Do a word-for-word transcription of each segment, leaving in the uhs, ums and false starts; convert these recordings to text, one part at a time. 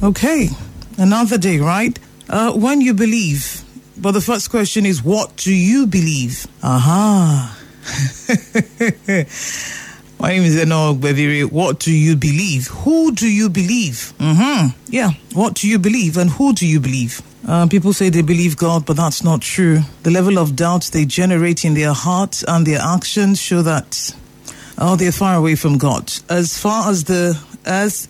Okay, another day, right? Uh, when you believe. But the first question is, what do you believe? Aha. Uh-huh. My name is Enock Beviri. What do you believe? Who do you believe? Mm-hmm. Yeah. What do you believe and who do you believe? Uh, people say they believe God, but that's not true. The level of doubt they generate in their heart and their actions show that oh, they're far away from God. As far as the earth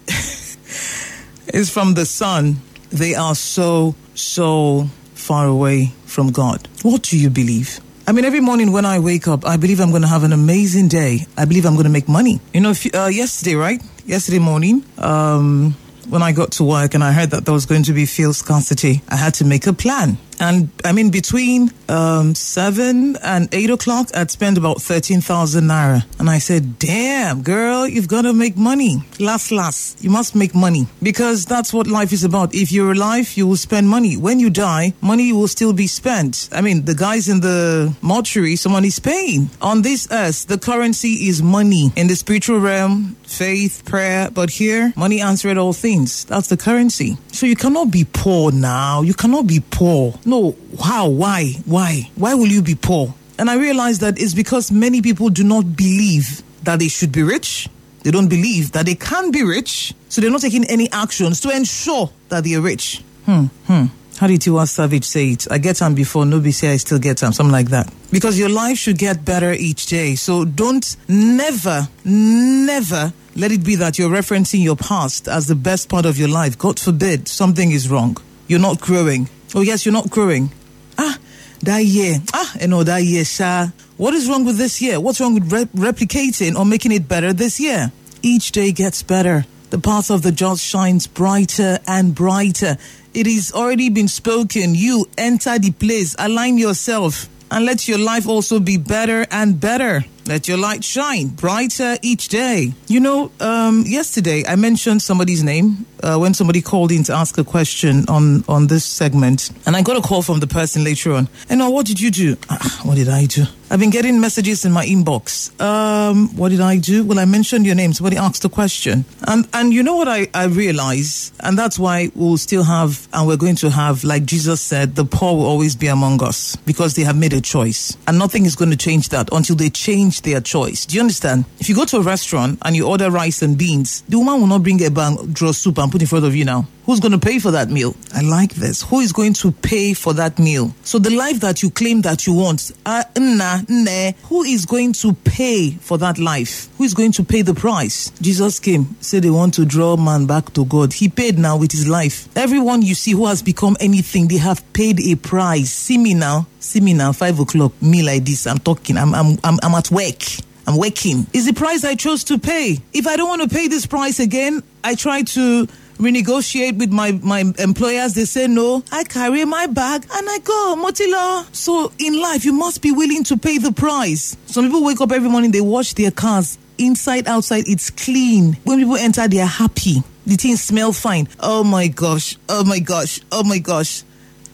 is from the sun, they are so, so far away from God. What do you believe? I mean, every morning when I wake up, I believe I'm going to have an amazing day. I believe I'm going to make money. You know, if you, uh, yesterday, right? Yesterday morning, um, when I got to work and I heard that there was going to be fuel scarcity, I had to make a plan. And I mean, between um, seven and eight o'clock, I'd spend about thirteen thousand naira. And I said, damn, girl, you've got to make money. Last, last, you must make money. Because that's what life is about. If you're alive, you will spend money. When you die, money will still be spent. I mean, the guys in the mortuary, someone is paying. On this earth, the currency is money. In the spiritual realm, faith, prayer. But here, money answered all things. That's the currency. So you cannot be poor now. You cannot be poor. No, how? Why? Why? Why will you be poor? And I realized that it's because many people do not believe that they should be rich. They don't believe that they can be rich. So they're not taking any actions to ensure that they are rich. Hmm, hmm. How did T Y Savage say it? I get them before, nobody say I still get them. Something like that. Because your life should get better each day. So don't never, never let it be that you're referencing your past as the best part of your life. God forbid something is wrong. You're not growing. Oh, yes, you're not growing. Ah, that year. Ah, you know, that year, sha. What is wrong with this year? What's wrong with re- replicating or making it better this year? Each day gets better. The path of the just shines brighter and brighter. It is already been spoken. You enter the place, align yourself, and let your life also be better and better. Let your light shine brighter each day. You know, um, yesterday I mentioned somebody's name uh, when somebody called in to ask a question on, on this segment. And I got a call from the person later on. And now, what did you do? Ah, what did I do? I've been getting messages in my inbox. Um, what did I do? Well, I mentioned your name. Somebody asked a question. And and you know what I, I realize? And that's why we'll still have, and we're going to have, like Jesus said, the poor will always be among us because they have made a choice. And nothing is going to change that until they change their choice. Do you understand? If you go to a restaurant and you order rice and beans, the woman will not bring a bag of draw soup and put in front of you now. Who's going to pay for that meal? I like this. Who is going to pay for that meal? So the life that you claim that you want, uh, nah, nah, who is going to pay for that life? Who is going to pay the price? Jesus came, said they want to draw man back to God. He paid now with his life. Everyone you see who has become anything, they have paid a price. See me now. See me now, five o'clock, me like this. I'm talking. I'm I'm I'm, I'm at work. I'm working. It's the price I chose to pay. If I don't want to pay this price again, I try to renegotiate with my, my employers. They say no. I carry my bag and I go. Motila. So in life, you must be willing to pay the price. Some people wake up every morning, they wash their cars. Inside, outside, it's clean. When people enter, they are happy. The things smell fine. Oh my gosh. Oh my gosh. Oh my gosh.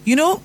You know,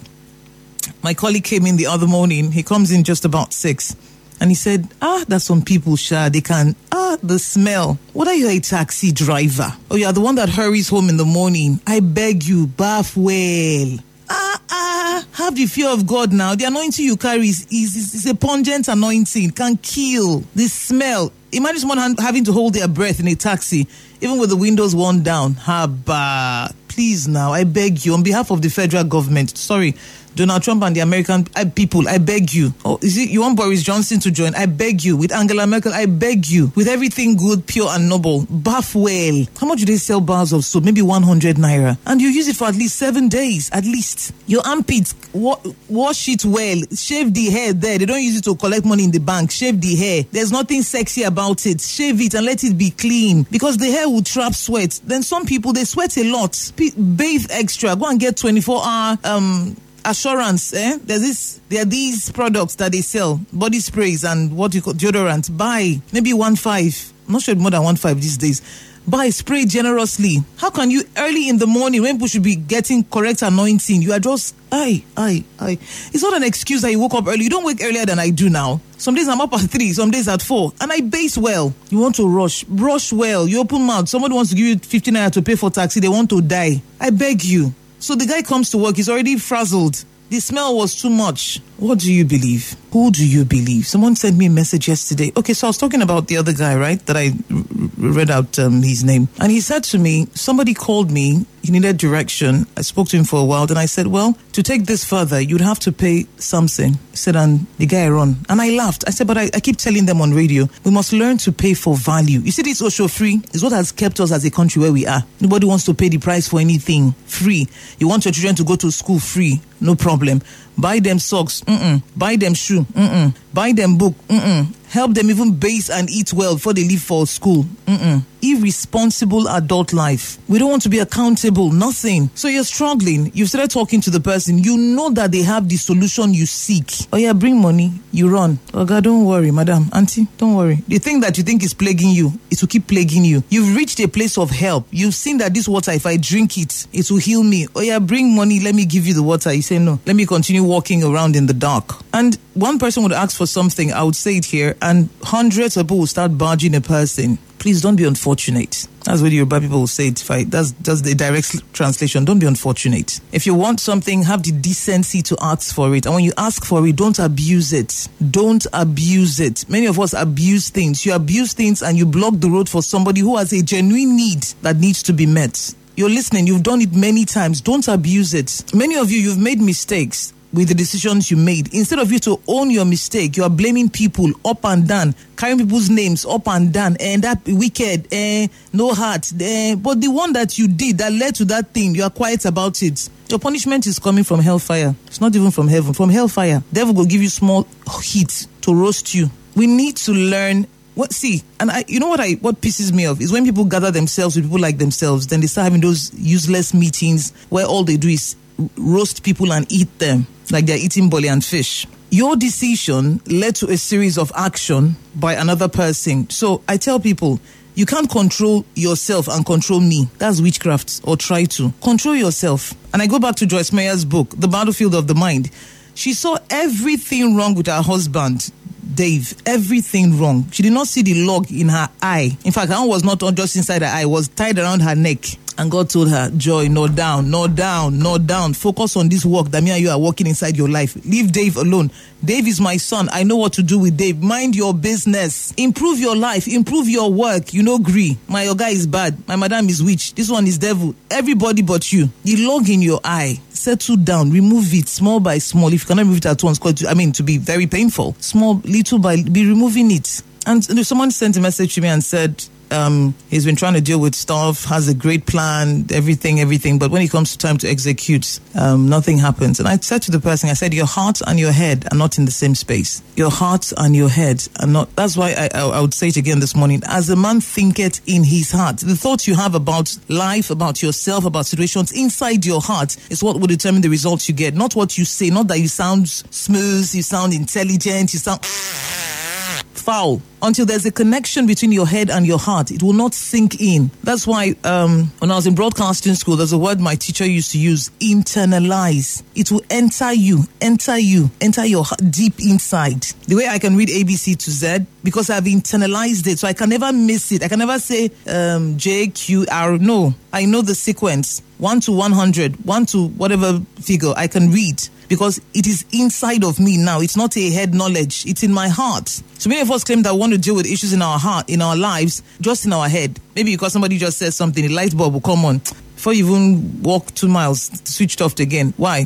my colleague came in the other morning. He comes in just about six. And he said, ah, that's some people, sha, they can, ah, the smell. What are you, a taxi driver? Oh, yeah, the one that hurries home in the morning. I beg you, bath well. Ah, ah, have the fear of God now. The anointing you carry is, is, is, is a pungent anointing. It can kill the smell. Imagine someone having to hold their breath in a taxi, even with the windows worn down. Haba, please now, I beg you, on behalf of the federal government, sorry, Donald Trump and the American people, I beg you. Oh, is it you want Boris Johnson to join? I beg you. With Angela Merkel, I beg you. With everything good, pure and noble, bath well. How much do they sell bars of soap? Maybe one hundred naira. And you use it for at least seven days, at least. Your armpits, wa- wash it well. Shave the hair there. They don't use it to collect money in the bank. Shave the hair. There's nothing sexy about it. Shave it and let it be clean. Because the hair will trap sweat. Then some people, they sweat a lot. P- bathe extra. Go and get twenty-four hour... Um, Assurance, eh? There's this, there are these products that they sell, body sprays and what you call deodorant. Buy maybe one five. I'm not sure more than one five these days. buy spray generously. How can you early in the morning when people should be getting correct anointing? You are just aye, aye, aye. It's not an excuse that you woke up early. You don't wake earlier than I do now. Some days I'm up at three, some days at four, and I base well. You want to rush, rush well. You open mouth. Somebody wants to give you fifteen naira to pay for taxi. They want to die. I beg you. So the guy comes to work. He's already frazzled. The smell was too much. What do you believe? Who do you believe? Someone sent me a message yesterday. Okay, so I was talking about the other guy, right? That I read out um, his name. And he said to me, somebody called me. He needed direction. I spoke to him for a while. Then I said, well, to take this further, you'd have to pay something. He said, and the guy run. And I laughed. I said, but I, I keep telling them on radio, we must learn to pay for value. You see, this social free is what has kept us as a country where we are. Nobody wants to pay the price for anything. Free. You want your children to go to school free. No problem. Buy them socks. Mm-mm. Buy them shoe. Mm-mm. Buy them book. Mm-mm. Help them even base and eat well before they leave for school. Mm-mm. Irresponsible adult life. We don't want to be accountable. Nothing. So you're struggling. You've started talking to the person. You know that they have the solution you seek. Oh yeah, bring money. You run. Oh God, don't worry, madam. Auntie, don't worry. The thing that you think is plaguing you, it will keep plaguing you. You've reached a place of help. You've seen that this water, if I drink it, it will heal me. Oh yeah, bring money. Let me give you the water. You say no. Let me continue walking around in the dark. And one person would ask for something. I would say it here. And hundreds of people will start barging a person. Please don't be unfortunate. That's what Yoruba people will say it. If I, that's, that's the direct translation. Don't be unfortunate. If you want something, have the decency to ask for it. And when you ask for it, don't abuse it. Don't abuse it. Many of us abuse things. You abuse things and you block the road for somebody who has a genuine need that needs to be met. You're listening. You've done it many times. Don't abuse it. Many of you, you've made mistakes with the decisions you made. Instead of you to own your mistake, you are blaming people up and down, carrying people's names up and down, and eh, that wicked, eh, no heart. Eh. But the one that you did that led to that thing, you are quiet about it. Your punishment is coming from hellfire. It's not even from heaven, from hellfire. Devil will give you small heat to roast you. We need to learn. What, see, and I, you know what I what pisses me off is when people gather themselves with people like themselves, then they start having those useless meetings where all they do is roast people and eat them like they're eating bully and fish. Your decision led to a series of action by another person. So I tell people, you can't control yourself and control me. That's witchcraft, or try to. Control yourself. And I go back to Joyce Meyer's book, The Battlefield of the Mind. She saw everything wrong with her husband, Dave. Everything wrong. She did not see the log in her eye. In fact, her own was not just inside her eye. It was tied around her neck. And God told her, Joy, no down, no down, no down. Focus on this work that me and you are working inside your life. Leave Dave alone. Dave is my son. I know what to do with Dave. Mind your business. Improve your life. Improve your work. You know, agree. My yoga is bad. My madam is witch. This one is devil. Everybody but you. The log in your eye. Settle down. Remove it small by small. If you cannot remove it at once, because I mean, to be very painful. Small, little by, be removing it. And someone sent a message to me and said, Um, he's been trying to deal with stuff, has a great plan, everything, everything. But when it comes to time to execute, um, nothing happens. And I said to the person, I said, your heart and your head are not in the same space. Your heart and your head are not. That's why I, I, I would say it again this morning. As a man thinketh in his heart, the thoughts you have about life, about yourself, about situations inside your heart is what will determine the results you get. Not what you say, not that you sound smooth, you sound intelligent, you sound foul. Until there's a connection between your head and your heart, it will not sink in. That's why um, when I was in broadcasting school, there's a word my teacher used to use, internalize. It will enter you, enter you, enter your heart deep inside. The way I can read A B C to Z, because I've internalized it, so I can never miss it. I can never say um, J, Q, R. No, I know the sequence. one to one hundred, one to whatever figure I can read, because it is inside of me now. It's not a head knowledge. It's in my heart. So many of us claim that one to deal with issues in our heart, in our lives, just in our head. Maybe because somebody just says something, the light bulb will come on. Before you even walk two miles, switched off again. Why?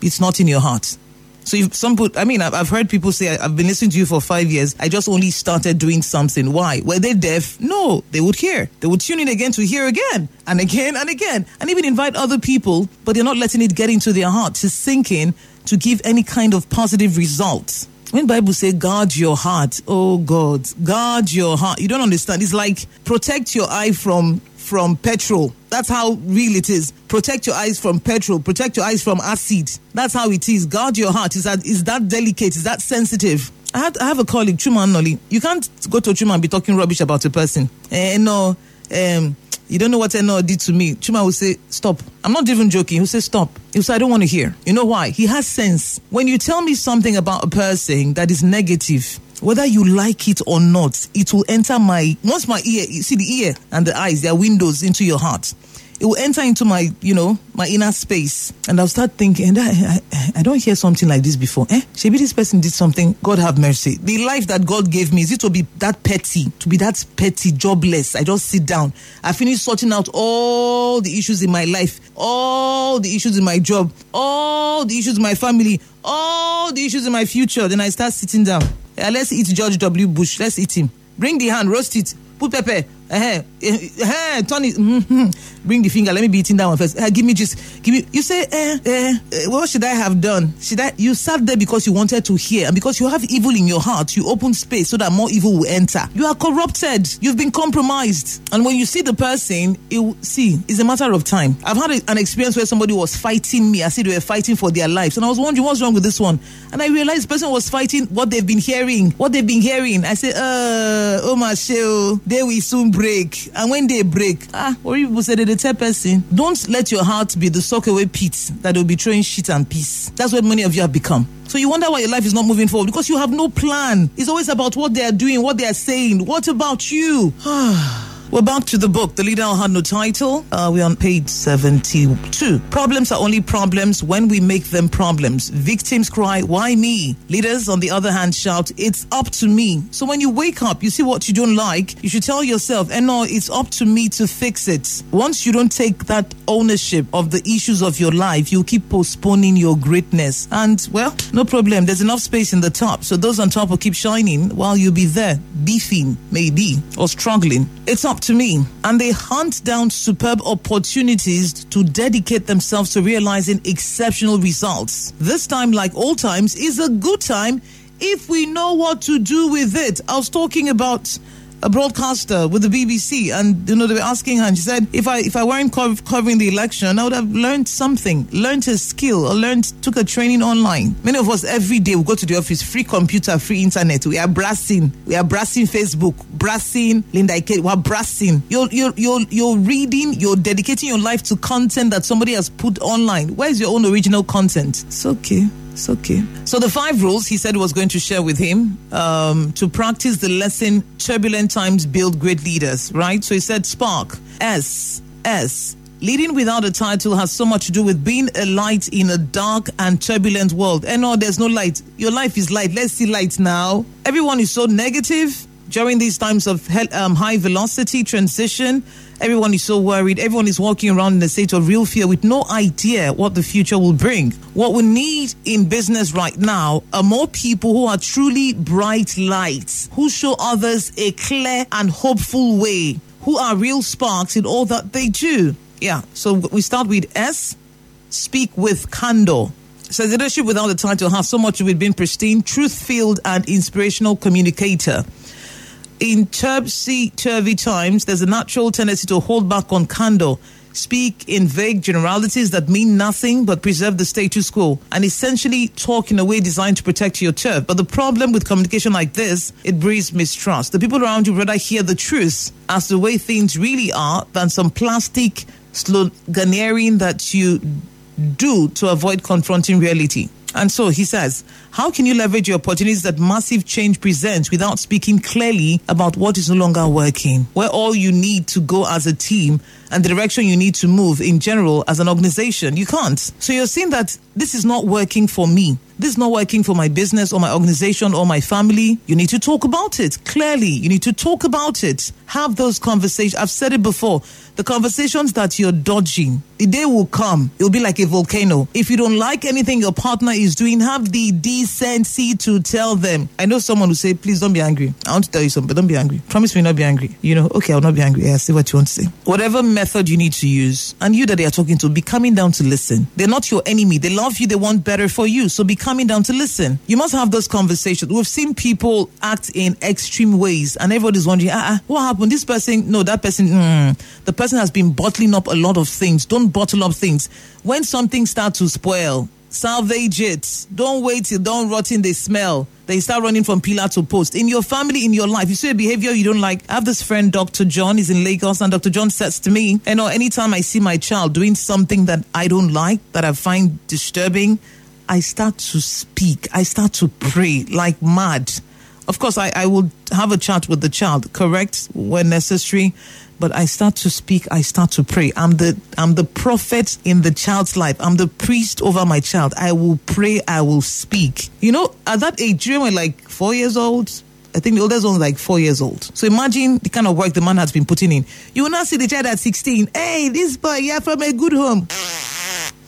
It's not in your heart. So if some put, I mean, I've heard people say, I've been listening to you for five years. I just only started doing something. Why? Were they deaf? No, they would hear. They would tune in again to hear again and again and again, and even invite other people, but they're not letting it get into their heart to sink in, to give any kind of positive result. When Bible says guard your heart, oh God, guard your heart. You don't understand. It's like protect your eye from from petrol. That's how real it is. Protect your eyes from petrol. Protect your eyes from acid. That's how it is. Guard your heart. Is that is that delicate? Is that sensitive? I, had, I have a colleague, Chuma Annoli. You can't go to Chuma and be talking rubbish about a person. Eh, no, um, you don't know what Enock did to me, Chuma will say, stop. I'm not even joking. He'll say, stop. He'll say, I don't want to hear. You know why? He has sense. When you tell me something about a person that is negative, whether you like it or not, it will enter my, once my ear, you see the ear and the eyes, they are windows into your heart. It will enter into my, you know, my inner space. And I'll start thinking, and I, I, I don't hear something like this before. Eh? Maybe this person did something. God have mercy. The life that God gave me, is it to be that petty, to be that petty, jobless. I just sit down. I finish sorting out all the issues in my life, all the issues in my job, all the issues in my family, all the issues in my future. Then I start sitting down. Uh, let's eat George W. Bush. Let's eat him. Bring the hand, roast it. Put pepper. Uh-huh. Uh-huh. Turn it. Mm-hmm. Bring the finger. Let me be eating that one first. Uh, give me just. Give me. You say, eh, eh, eh, what should I have done? Should I? You sat there because you wanted to hear, and because you have evil in your heart, you open space so that more evil will enter. You are corrupted. You've been compromised. And when you see the person, it see, it's a matter of time. I've had a, an experience where somebody was fighting me. I said they were fighting for their lives, and I was wondering what's wrong with this one. And I realized the person was fighting what they've been hearing. What they've been hearing. I said, uh, oh my show, they will soon break. And when they break, ah, or people say they're the third person. Don't let your heart be the sock away pit that will be throwing shit and piss. That's what many of you have become. So you wonder why your life is not moving forward, because you have no plan. It's always about what they are doing, what they are saying. What about you? We're back to the book, The Leader Had No Title. Uh, we're on page seventy-two. Problems are only problems when we make them problems. Victims cry, why me? Leaders, on the other hand, shout, it's up to me. So when you wake up, you see what you don't like, you should tell yourself, eh, no, it's up to me to fix it. Once you don't take that ownership of the issues of your life, you'll keep postponing your greatness. And, well, no problem. There's enough space in the top. So those on top will keep shining while you'll be there, beefing, maybe, or struggling. It's up to me, and they hunt down superb opportunities to dedicate themselves to realizing exceptional results. This time, like all times, is a good time if we know what to do with it. I was talking about a broadcaster with the B B C, and you know they were asking her, and she said, if I if I weren't covering the election, I would have learned something, learned a skill, or learned, took a training online. Many of us every day we go to the office, free computer, free internet. We are brassing, we are brassing Facebook, brassing Linda Ike, we are brassing. You're you're you're you're reading, you're dedicating your life to content that somebody has put online. Where's your own original content? It's okay. It's okay. So the five rules he said was going to share with him um, to practice the lesson, turbulent times build great leaders, right? So he said spark, S, S. Leading without a title has so much to do with being a light in a dark and turbulent world. And no, there's no light. Your life is light. Let's see light now. Everyone is so negative during these times of um, high velocity transition. Everyone is so worried. Everyone is walking around in a state of real fear with no idea what the future will bring. What we need in business right now are more people who are truly bright lights, who show others a clear and hopeful way, who are real sparks in all that they do. Yeah, so we start with S, speak with candor. Says leadership without a title has so much with being pristine, truth-filled, and inspirational communicator. In topsy-turvy times, there's a natural tendency to hold back on candor, speak in vague generalities that mean nothing but preserve the status quo, and essentially talk in a way designed to protect your turf. But the problem with communication like this, it breeds mistrust. The people around you rather hear the truth as the way things really are than some plastic sloganeering that you do to avoid confronting reality. And so he says, how can you leverage your opportunities that massive change presents without speaking clearly about what is no longer working, where all you need to go as a team and the direction you need to move in general as an organization? You can't. So you're seeing that this is not working for me. This is not working for my business or my organization or my family. You need to talk about it clearly. You need to talk about it. Have those conversations. I've said it before. The conversations that you're dodging, the day will come. It'll be like a volcano. If you don't like anything your partner is doing, have the decency to tell them. I know someone who say, please don't be angry. I want to tell you something, but don't be angry. Promise me not be angry. You know, okay, I'll not be angry. Yeah, say what you want to say. Whatever method you need to use, and you that they are talking to, be coming down to listen. They're not your enemy. They love you. They want better for you. So be coming down to listen. You must have those conversations. We've seen people act in extreme ways, and everybody's wondering, ah, uh-uh, what happened? This person, no, that person, mm, the person has been bottling up a lot of things. Don't bottle up things. When something starts to spoil, Salvage it. Don't wait till don't rotten they smell. They start running from pillar to post. In your family, in your life, you see a behavior you don't like. I have this friend, Doctor John, he's in Lagos, and Doctor John says to me, you know, anytime I see my child doing something that I don't like, that I find disturbing, I start to speak. I start to pray like mad. Of course, I, I will have a chat with the child, correct, when necessary. But I start to speak, I start to pray. I'm the I'm the prophet in the child's life. I'm the priest over my child. I will pray, I will speak. You know, at that age, when we're like four years old, I think the oldest one was like four years old. So imagine the kind of work the man has been putting in. You will now see the child at sixteen. Hey, this boy, yeah, from a good home.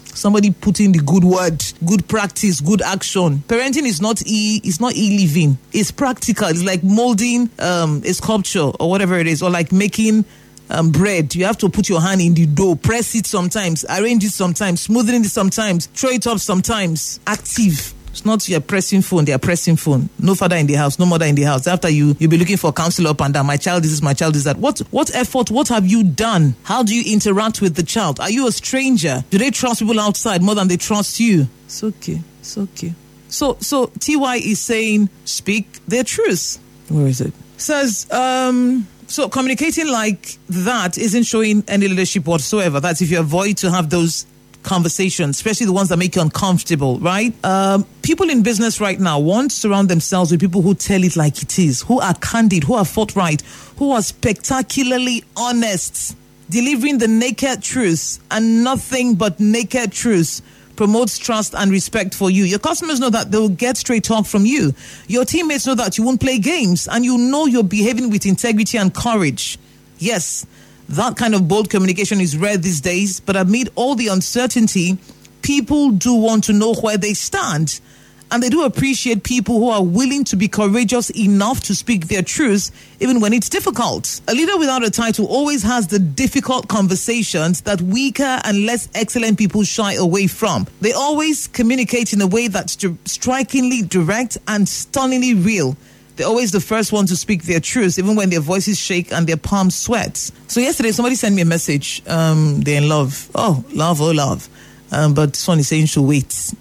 Somebody put in the good word, good practice, good action. Parenting is not e, it's not e-living. It's practical. It's like molding um, a sculpture or whatever it is, or like making um, bread. You have to put your hand in the dough, press it sometimes, arrange it sometimes, smoothing it sometimes, throw it up sometimes. Active. It's not you're pressing phone, they're pressing phone. No father in the house, no mother in the house. After you, you'll be looking for counsel up and down. My child is this, my child is that. What what effort, what have you done? How do you interact with the child? Are you a stranger? Do they trust people outside more than they trust you? It's okay, it's okay. So, so T Y is saying, speak their truth. Where is it? Says, um... So communicating like that isn't showing any leadership whatsoever. That's if you avoid to have those conversations, especially the ones that make you uncomfortable, right? Um, people in business right now want to surround themselves with people who tell it like it is, who are candid, who are forthright, who are spectacularly honest, delivering the naked truth and nothing but naked truth. Promotes trust and respect for you. Your customers know that they will get straight talk from you. Your teammates know that you won't play games, and you know you're behaving with integrity and courage. Yes, that kind of bold communication is rare these days, but amid all the uncertainty, people do want to know where they stand, and they do appreciate people who are willing to be courageous enough to speak their truth, even when it's difficult. A leader without a title always has the difficult conversations that weaker and less excellent people shy away from. They always communicate in a way that's strikingly direct and stunningly real. They're always the first one to speak their truth, even when their voices shake and their palms sweat. So yesterday, somebody sent me a message. Um, they're in love. Oh, love, oh, love. Um, but this one is saying she'll wait.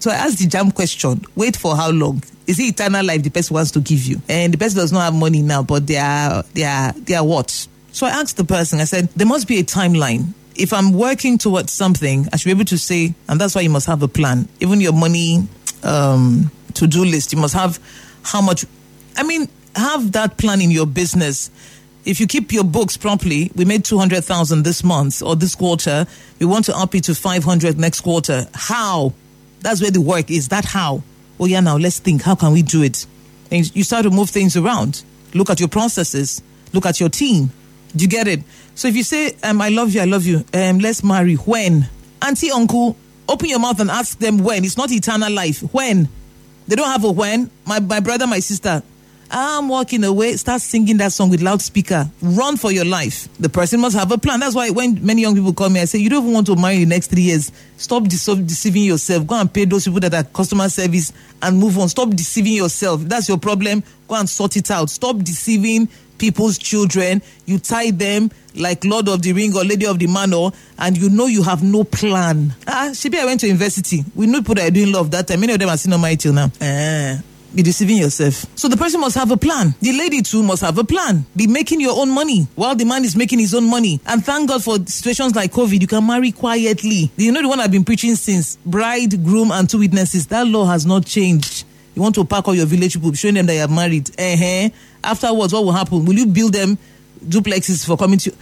So I asked the jam question, wait for how long? Is it eternal life the person wants to give you? And the person does not have money now, but they are, they are, they are what? So I asked the person, I said, there must be a timeline. If I'm working towards something, I should be able to say, and that's why you must have a plan. Even your money um, to-do list, you must have how much, I mean, have that plan in your business. If you keep your books properly, we made two hundred thousand this month or this quarter. We want to up it to five hundred next quarter. How? That's where the work is. That how? Oh, yeah, now let's think. How can we do it? And you start to move things around. Look at your processes. Look at your team. Do you get it? So if you say, um, I love you, I love you. Um, let's marry. When? Auntie, uncle, open your mouth and ask them when. It's not eternal life. When? They don't have a when. My, my brother, my sister, I'm walking away. Start singing that song with loudspeaker. Run for your life. The person must have a plan. That's why when many young people call me, I say, you don't even want to marry in the next three years. Stop dece- deceiving yourself. Go and pay those people that are customer service and move on. Stop deceiving yourself. If that's your problem, go and sort it out. Stop deceiving people's children. You tie them like Lord of the Ring or Lady of the Manor, and you know you have no plan. Ah, Shibi, I went to university. We know people that are doing love that time. Many of them are still not married till now. Eh. Be deceiving yourself. So the person must have a plan. The lady too must have a plan. Be making your own money while the man is making his own money. And thank God for situations like COVID. You can marry quietly. You know the one I've been preaching since. Bride, groom, and two witnesses. That law has not changed. You want to pack all your village people, showing them that you have married. Uh-huh. Afterwards, what will happen? Will you build them duplexes for coming to you?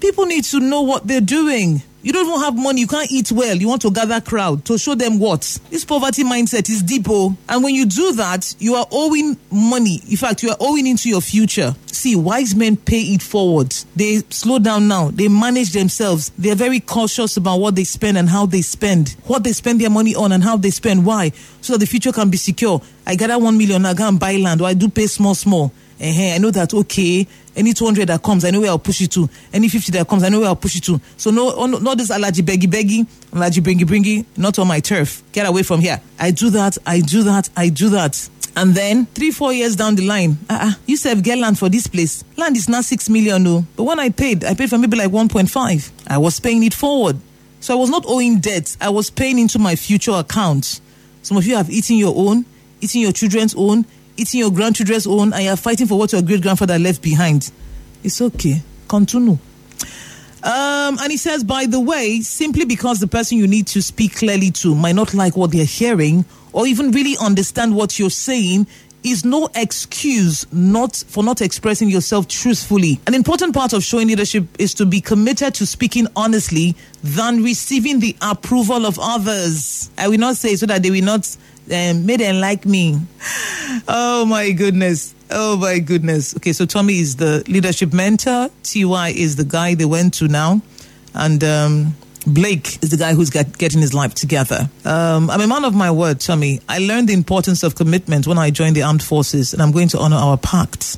People need to know what they're doing. You don't even have money. You can't eat well. You want to gather crowd to show them what? This poverty mindset is deep, oh. And when you do that, you are owing money. In fact, you are owing into your future. See, wise men pay it forward. They slow down now. They manage themselves. They are very cautious about what they spend and how they spend. What they spend their money on and how they spend. Why? So that the future can be secure. I gather one million. I go and buy land. Or I do pay small, small. Uh-huh, I know that, okay, any two hundred that comes, I know where I'll push it to. Any fifty that comes, I know where I'll push it to. So no, no, this alaji beggy beggy, alaji bringy bringy, not on my turf. Get away from here. I do that, I do that, I do that. And then, three, four years down the line, uh-uh, you said get land for this place. Land is not six million, no. But when I paid, I paid for maybe like one point five. I was paying it forward. So I was not owing debt. I was paying into my future account. Some of you have eaten your own, eating your children's own, eating your grandchildren's own, and you're fighting for what your great-grandfather left behind. It's okay. Continue. Um, and he says, by the way, simply because the person you need to speak clearly to might not like what they're hearing or even really understand what you're saying is no excuse not for not expressing yourself truthfully. An important part of showing leadership is to be committed to speaking honestly than receiving the approval of others. I will not say so that they will not um, make them like me. Oh, my goodness. Oh, my goodness. Okay, so Tommy is the leadership mentor. T Y is the guy they went to now. And um, Blake is the guy who's got, getting his life together. Um, I'm a man of my word, Tommy. I learned the importance of commitment when I joined the armed forces, and I'm going to honor our pact.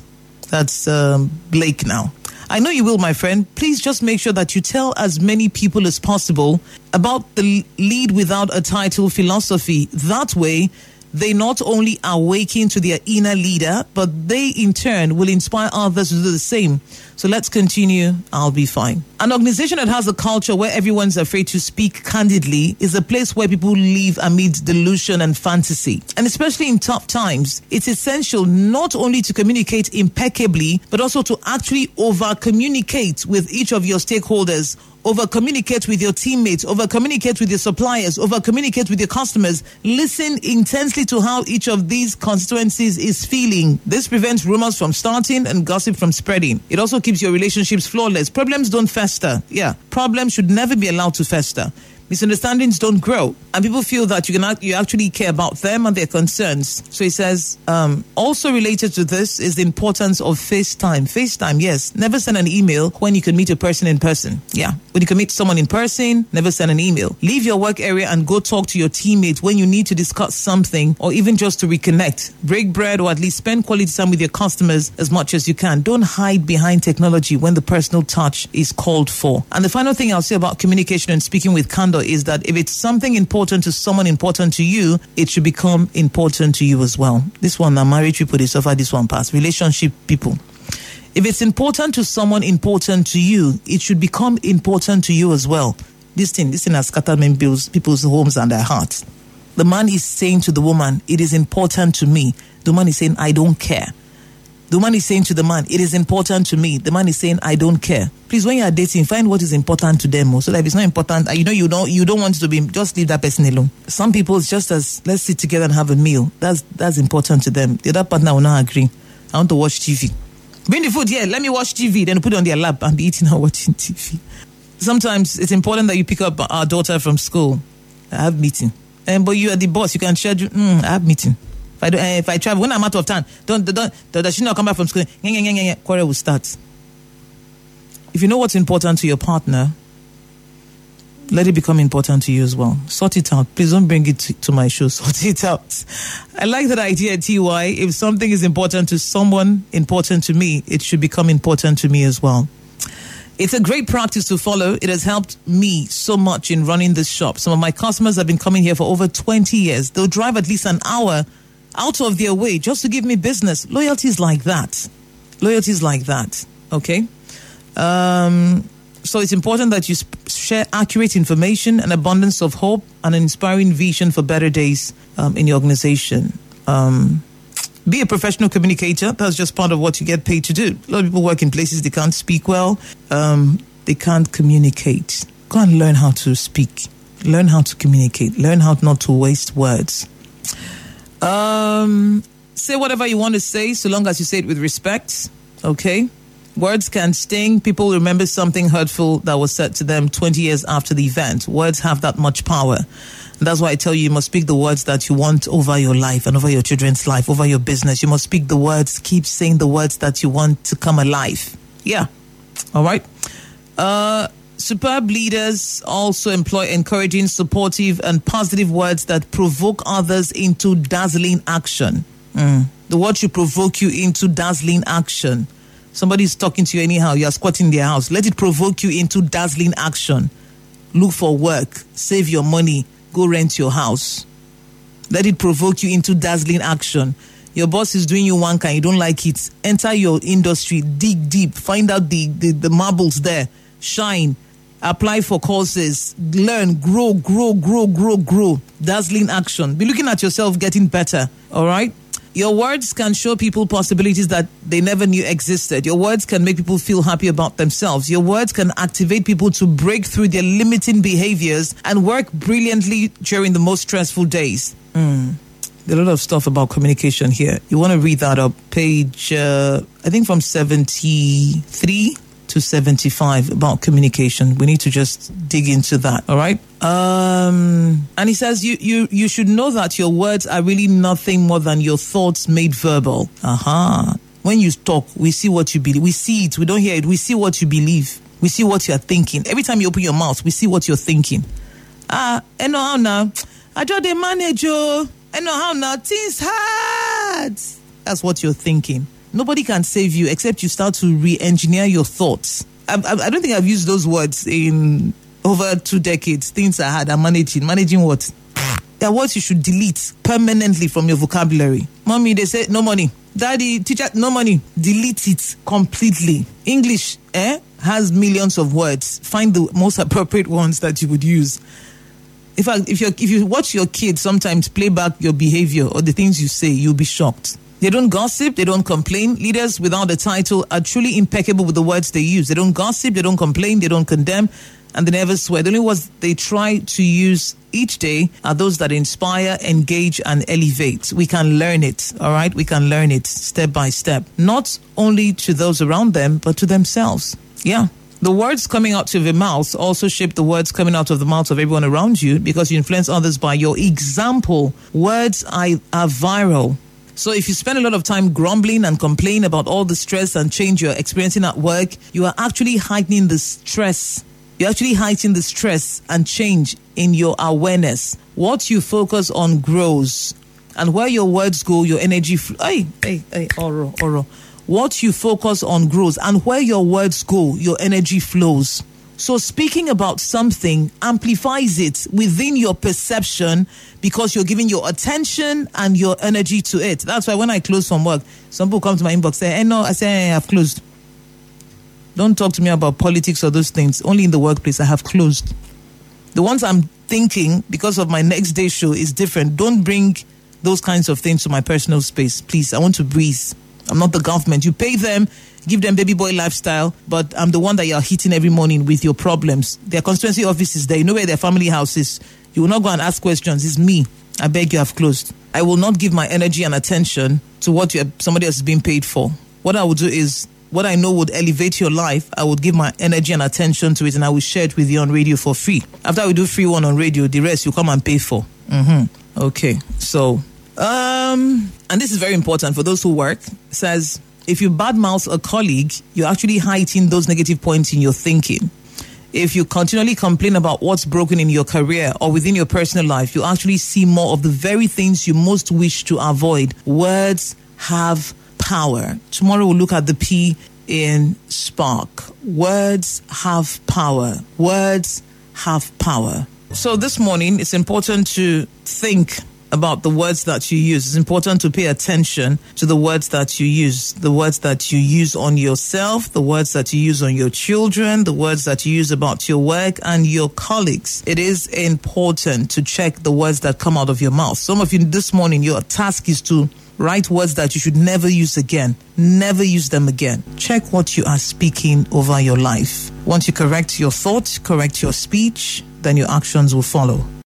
That's um, Blake now. I know you will, my friend. Please just make sure that you tell as many people as possible about the lead without a title philosophy. That way, they not only awaken to their inner leader, but they in turn will inspire others to do the same. So let's continue. I'll be fine. An organization that has a culture where everyone's afraid to speak candidly is a place where people live amid delusion and fantasy. And especially in tough times, it's essential not only to communicate impeccably, but also to actually over-communicate with each of your stakeholders, over-communicate with your teammates, over-communicate with your suppliers, over-communicate with your customers. Listen intensely to how each of these constituencies is feeling. This prevents rumors from starting and gossip from spreading. It also keeps your relationships flawless. Problems don't fester. Yeah, problems should never be allowed to fester. Misunderstandings don't grow, and people feel that you can you actually care about them and their concerns. So he says, um, also related to this is the importance of FaceTime. FaceTime, yes. Never send an email when you can meet a person in person. Yeah. When you can meet someone in person, never send an email. Leave your work area and go talk to your teammates when you need to discuss something or even just to reconnect. Break bread or at least spend quality time with your customers as much as you can. Don't hide behind technology when the personal touch is called for. And the final thing I'll say about communication and speaking with candor is that if it's something important to someone important to you, it should become important to you as well. This one, now married people, they suffer this one past. Relationship people. If it's important to someone important to you, it should become important to you as well. This thing, this thing has scattered many people's homes and their hearts. The man is saying to the woman, it is important to me. The woman is saying, I don't care. The woman is saying to the man, it is important to me. The man is saying, I don't care. Please, when you are dating, find what is important to them. So that if it's not important, you know, you don't you don't want it to be, just leave that person alone. Some people, it's just as, let's sit together and have a meal. That's that's important to them. The other partner will not agree. I want to watch T V. Bring the food here. Let me watch T V. Then put it on their lap and be eating and watching T V. Sometimes it's important that you pick up our daughter from school. I have meeting. Um, but you are the boss. You can schedule. Mm, I have meeting. If I, do, uh, if I travel, when I'm out of town, don't, don't, does she not come back from school? Quarrel will start. If you know what's important to your partner, let it become important to you as well. Sort it out. Please don't bring it to, to my show. Sort it out. I like that idea, T Y. If something is important to someone, important to me, it should become important to me as well. It's a great practice to follow. It has helped me so much in running this shop. Some of my customers have been coming here for over twenty years. They'll drive at least an hour out of their way just to give me business. Loyalty is like that. Loyalty is like that. Okay? Um, so it's important that you sp- share accurate information, an abundance of hope, and an inspiring vision for better days um, in your organization. Um, be a professional communicator. That's just part of what you get paid to do. A lot of people work in places they can't speak well. Um, they can't communicate. Go and learn how to speak. Learn how to communicate. Learn how not to waste words. Um, say whatever you want to say, so long as you say it with respect. Okay? Words can sting. People remember something hurtful that was said to them twenty years after the event. Words have that much power. And that's why I tell you, you must speak the words that you want over your life and over your children's life, over your business. You must speak the words, keep saying the words that you want to come alive. Yeah. All right? Uh, superb leaders also employ encouraging, supportive, and positive words that provoke others into dazzling action. Mm. The word should provoke you into dazzling action. Somebody's talking to you anyhow. You're squatting their house. Let it provoke you into dazzling action. Look for work. Save your money. Go rent your house. Let it provoke you into dazzling action. Your boss is doing you one kind. You don't like it. Enter your industry. Dig deep. Find out the, the, the marbles there. Shine. Apply for courses, learn, grow, grow, grow, grow, grow. Dazzling action. Be looking at yourself getting better, all right? Your words can show people possibilities that they never knew existed. Your words can make people feel happy about themselves. Your words can activate people to break through their limiting behaviors and work brilliantly during the most stressful days. Mm. A lot of stuff about communication here. You want to read that up. Page, uh, I think from seventy-three to seventy-five about communication. We need to just dig into that, all right? Um, and he says, you, you, you should know that your words are really nothing more than your thoughts made verbal. Aha. Uh-huh. When you talk, we see what you believe. We see it. We don't hear it. We see what you believe. We see what you are thinking. Every time you open your mouth, we see what you're thinking. Ah, I know how now. I just dey manage, oh. I know how now. Things hard. That's what you're thinking. Nobody can save you except you start to re-engineer your thoughts. I, I, I don't think I've used those words in over two decades. Things I had, I'm managing. Managing what? They're words you should delete permanently from your vocabulary. Mommy, they say, no money. Daddy, teacher, no money. Delete it completely. English eh, has millions of words. Find the most appropriate ones that you would use. In fact, if, you're, if you watch your kids sometimes play back your behavior or the things you say, you'll be shocked. They don't gossip. They don't complain. Leaders without a title are truly impeccable with the words they use. They don't gossip. They don't complain. They don't condemn. And they never swear. The only words they try to use each day are those that inspire, engage, and elevate. We can learn it, all right? We can learn it step by step, not only to those around them, but to themselves. Yeah. The words coming out of your mouth also shape the words coming out of the mouth of everyone around you because you influence others by your example. Words are, are viral. So if you spend a lot of time grumbling and complaining about all the stress and change you're experiencing at work, you are actually heightening the stress. You're actually heightening the stress and change in your awareness. What you focus on grows. And where your words go, your energy... Fl- hey, hey, hey, oro, oro. What you focus on grows. And where your words go, your energy flows. So speaking about something amplifies it within your perception because you're giving your attention and your energy to it. That's why when I close from work, some people come to my inbox and say, hey, no, I say, hey, I've closed. Don't talk to me about politics or those things. Only in the workplace, I have closed. The ones I'm thinking because of my next day show is different. Don't bring those kinds of things to my personal space, please. I want to breathe. I'm not the government. You pay them, give them baby boy lifestyle, but I'm the one that you're hitting every morning with your problems. Their constituency office is there. You know where their family house is. You will not go and ask questions. It's me. I beg you, I've closed. I will not give my energy and attention to what you have, somebody else is being paid for. What I will do is, what I know would elevate your life, I would give my energy and attention to it, and I will share it with you on radio for free. After we do free one on radio, the rest you come and pay for. Mm-hmm. Okay, so... Um, and this is very important for those who work. It says, if you badmouth a colleague, you're actually heightening those negative points in your thinking. If you continually complain about what's broken in your career or within your personal life, you actually see more of the very things you most wish to avoid. Words have power. Tomorrow we'll look at the P in spark. Words have power. Words have power. So this morning, it's important to think about the words that you use. It's important to pay attention to the words that you use, the words that you use on yourself, the words that you use on your children, the words that you use about your work and your colleagues. It is important to check the words that come out of your mouth. Some of you this morning, your task is to write words that you should never use again. Never use them again. Check what you are speaking over your life. Once you correct your thought, correct your speech, then your actions will follow.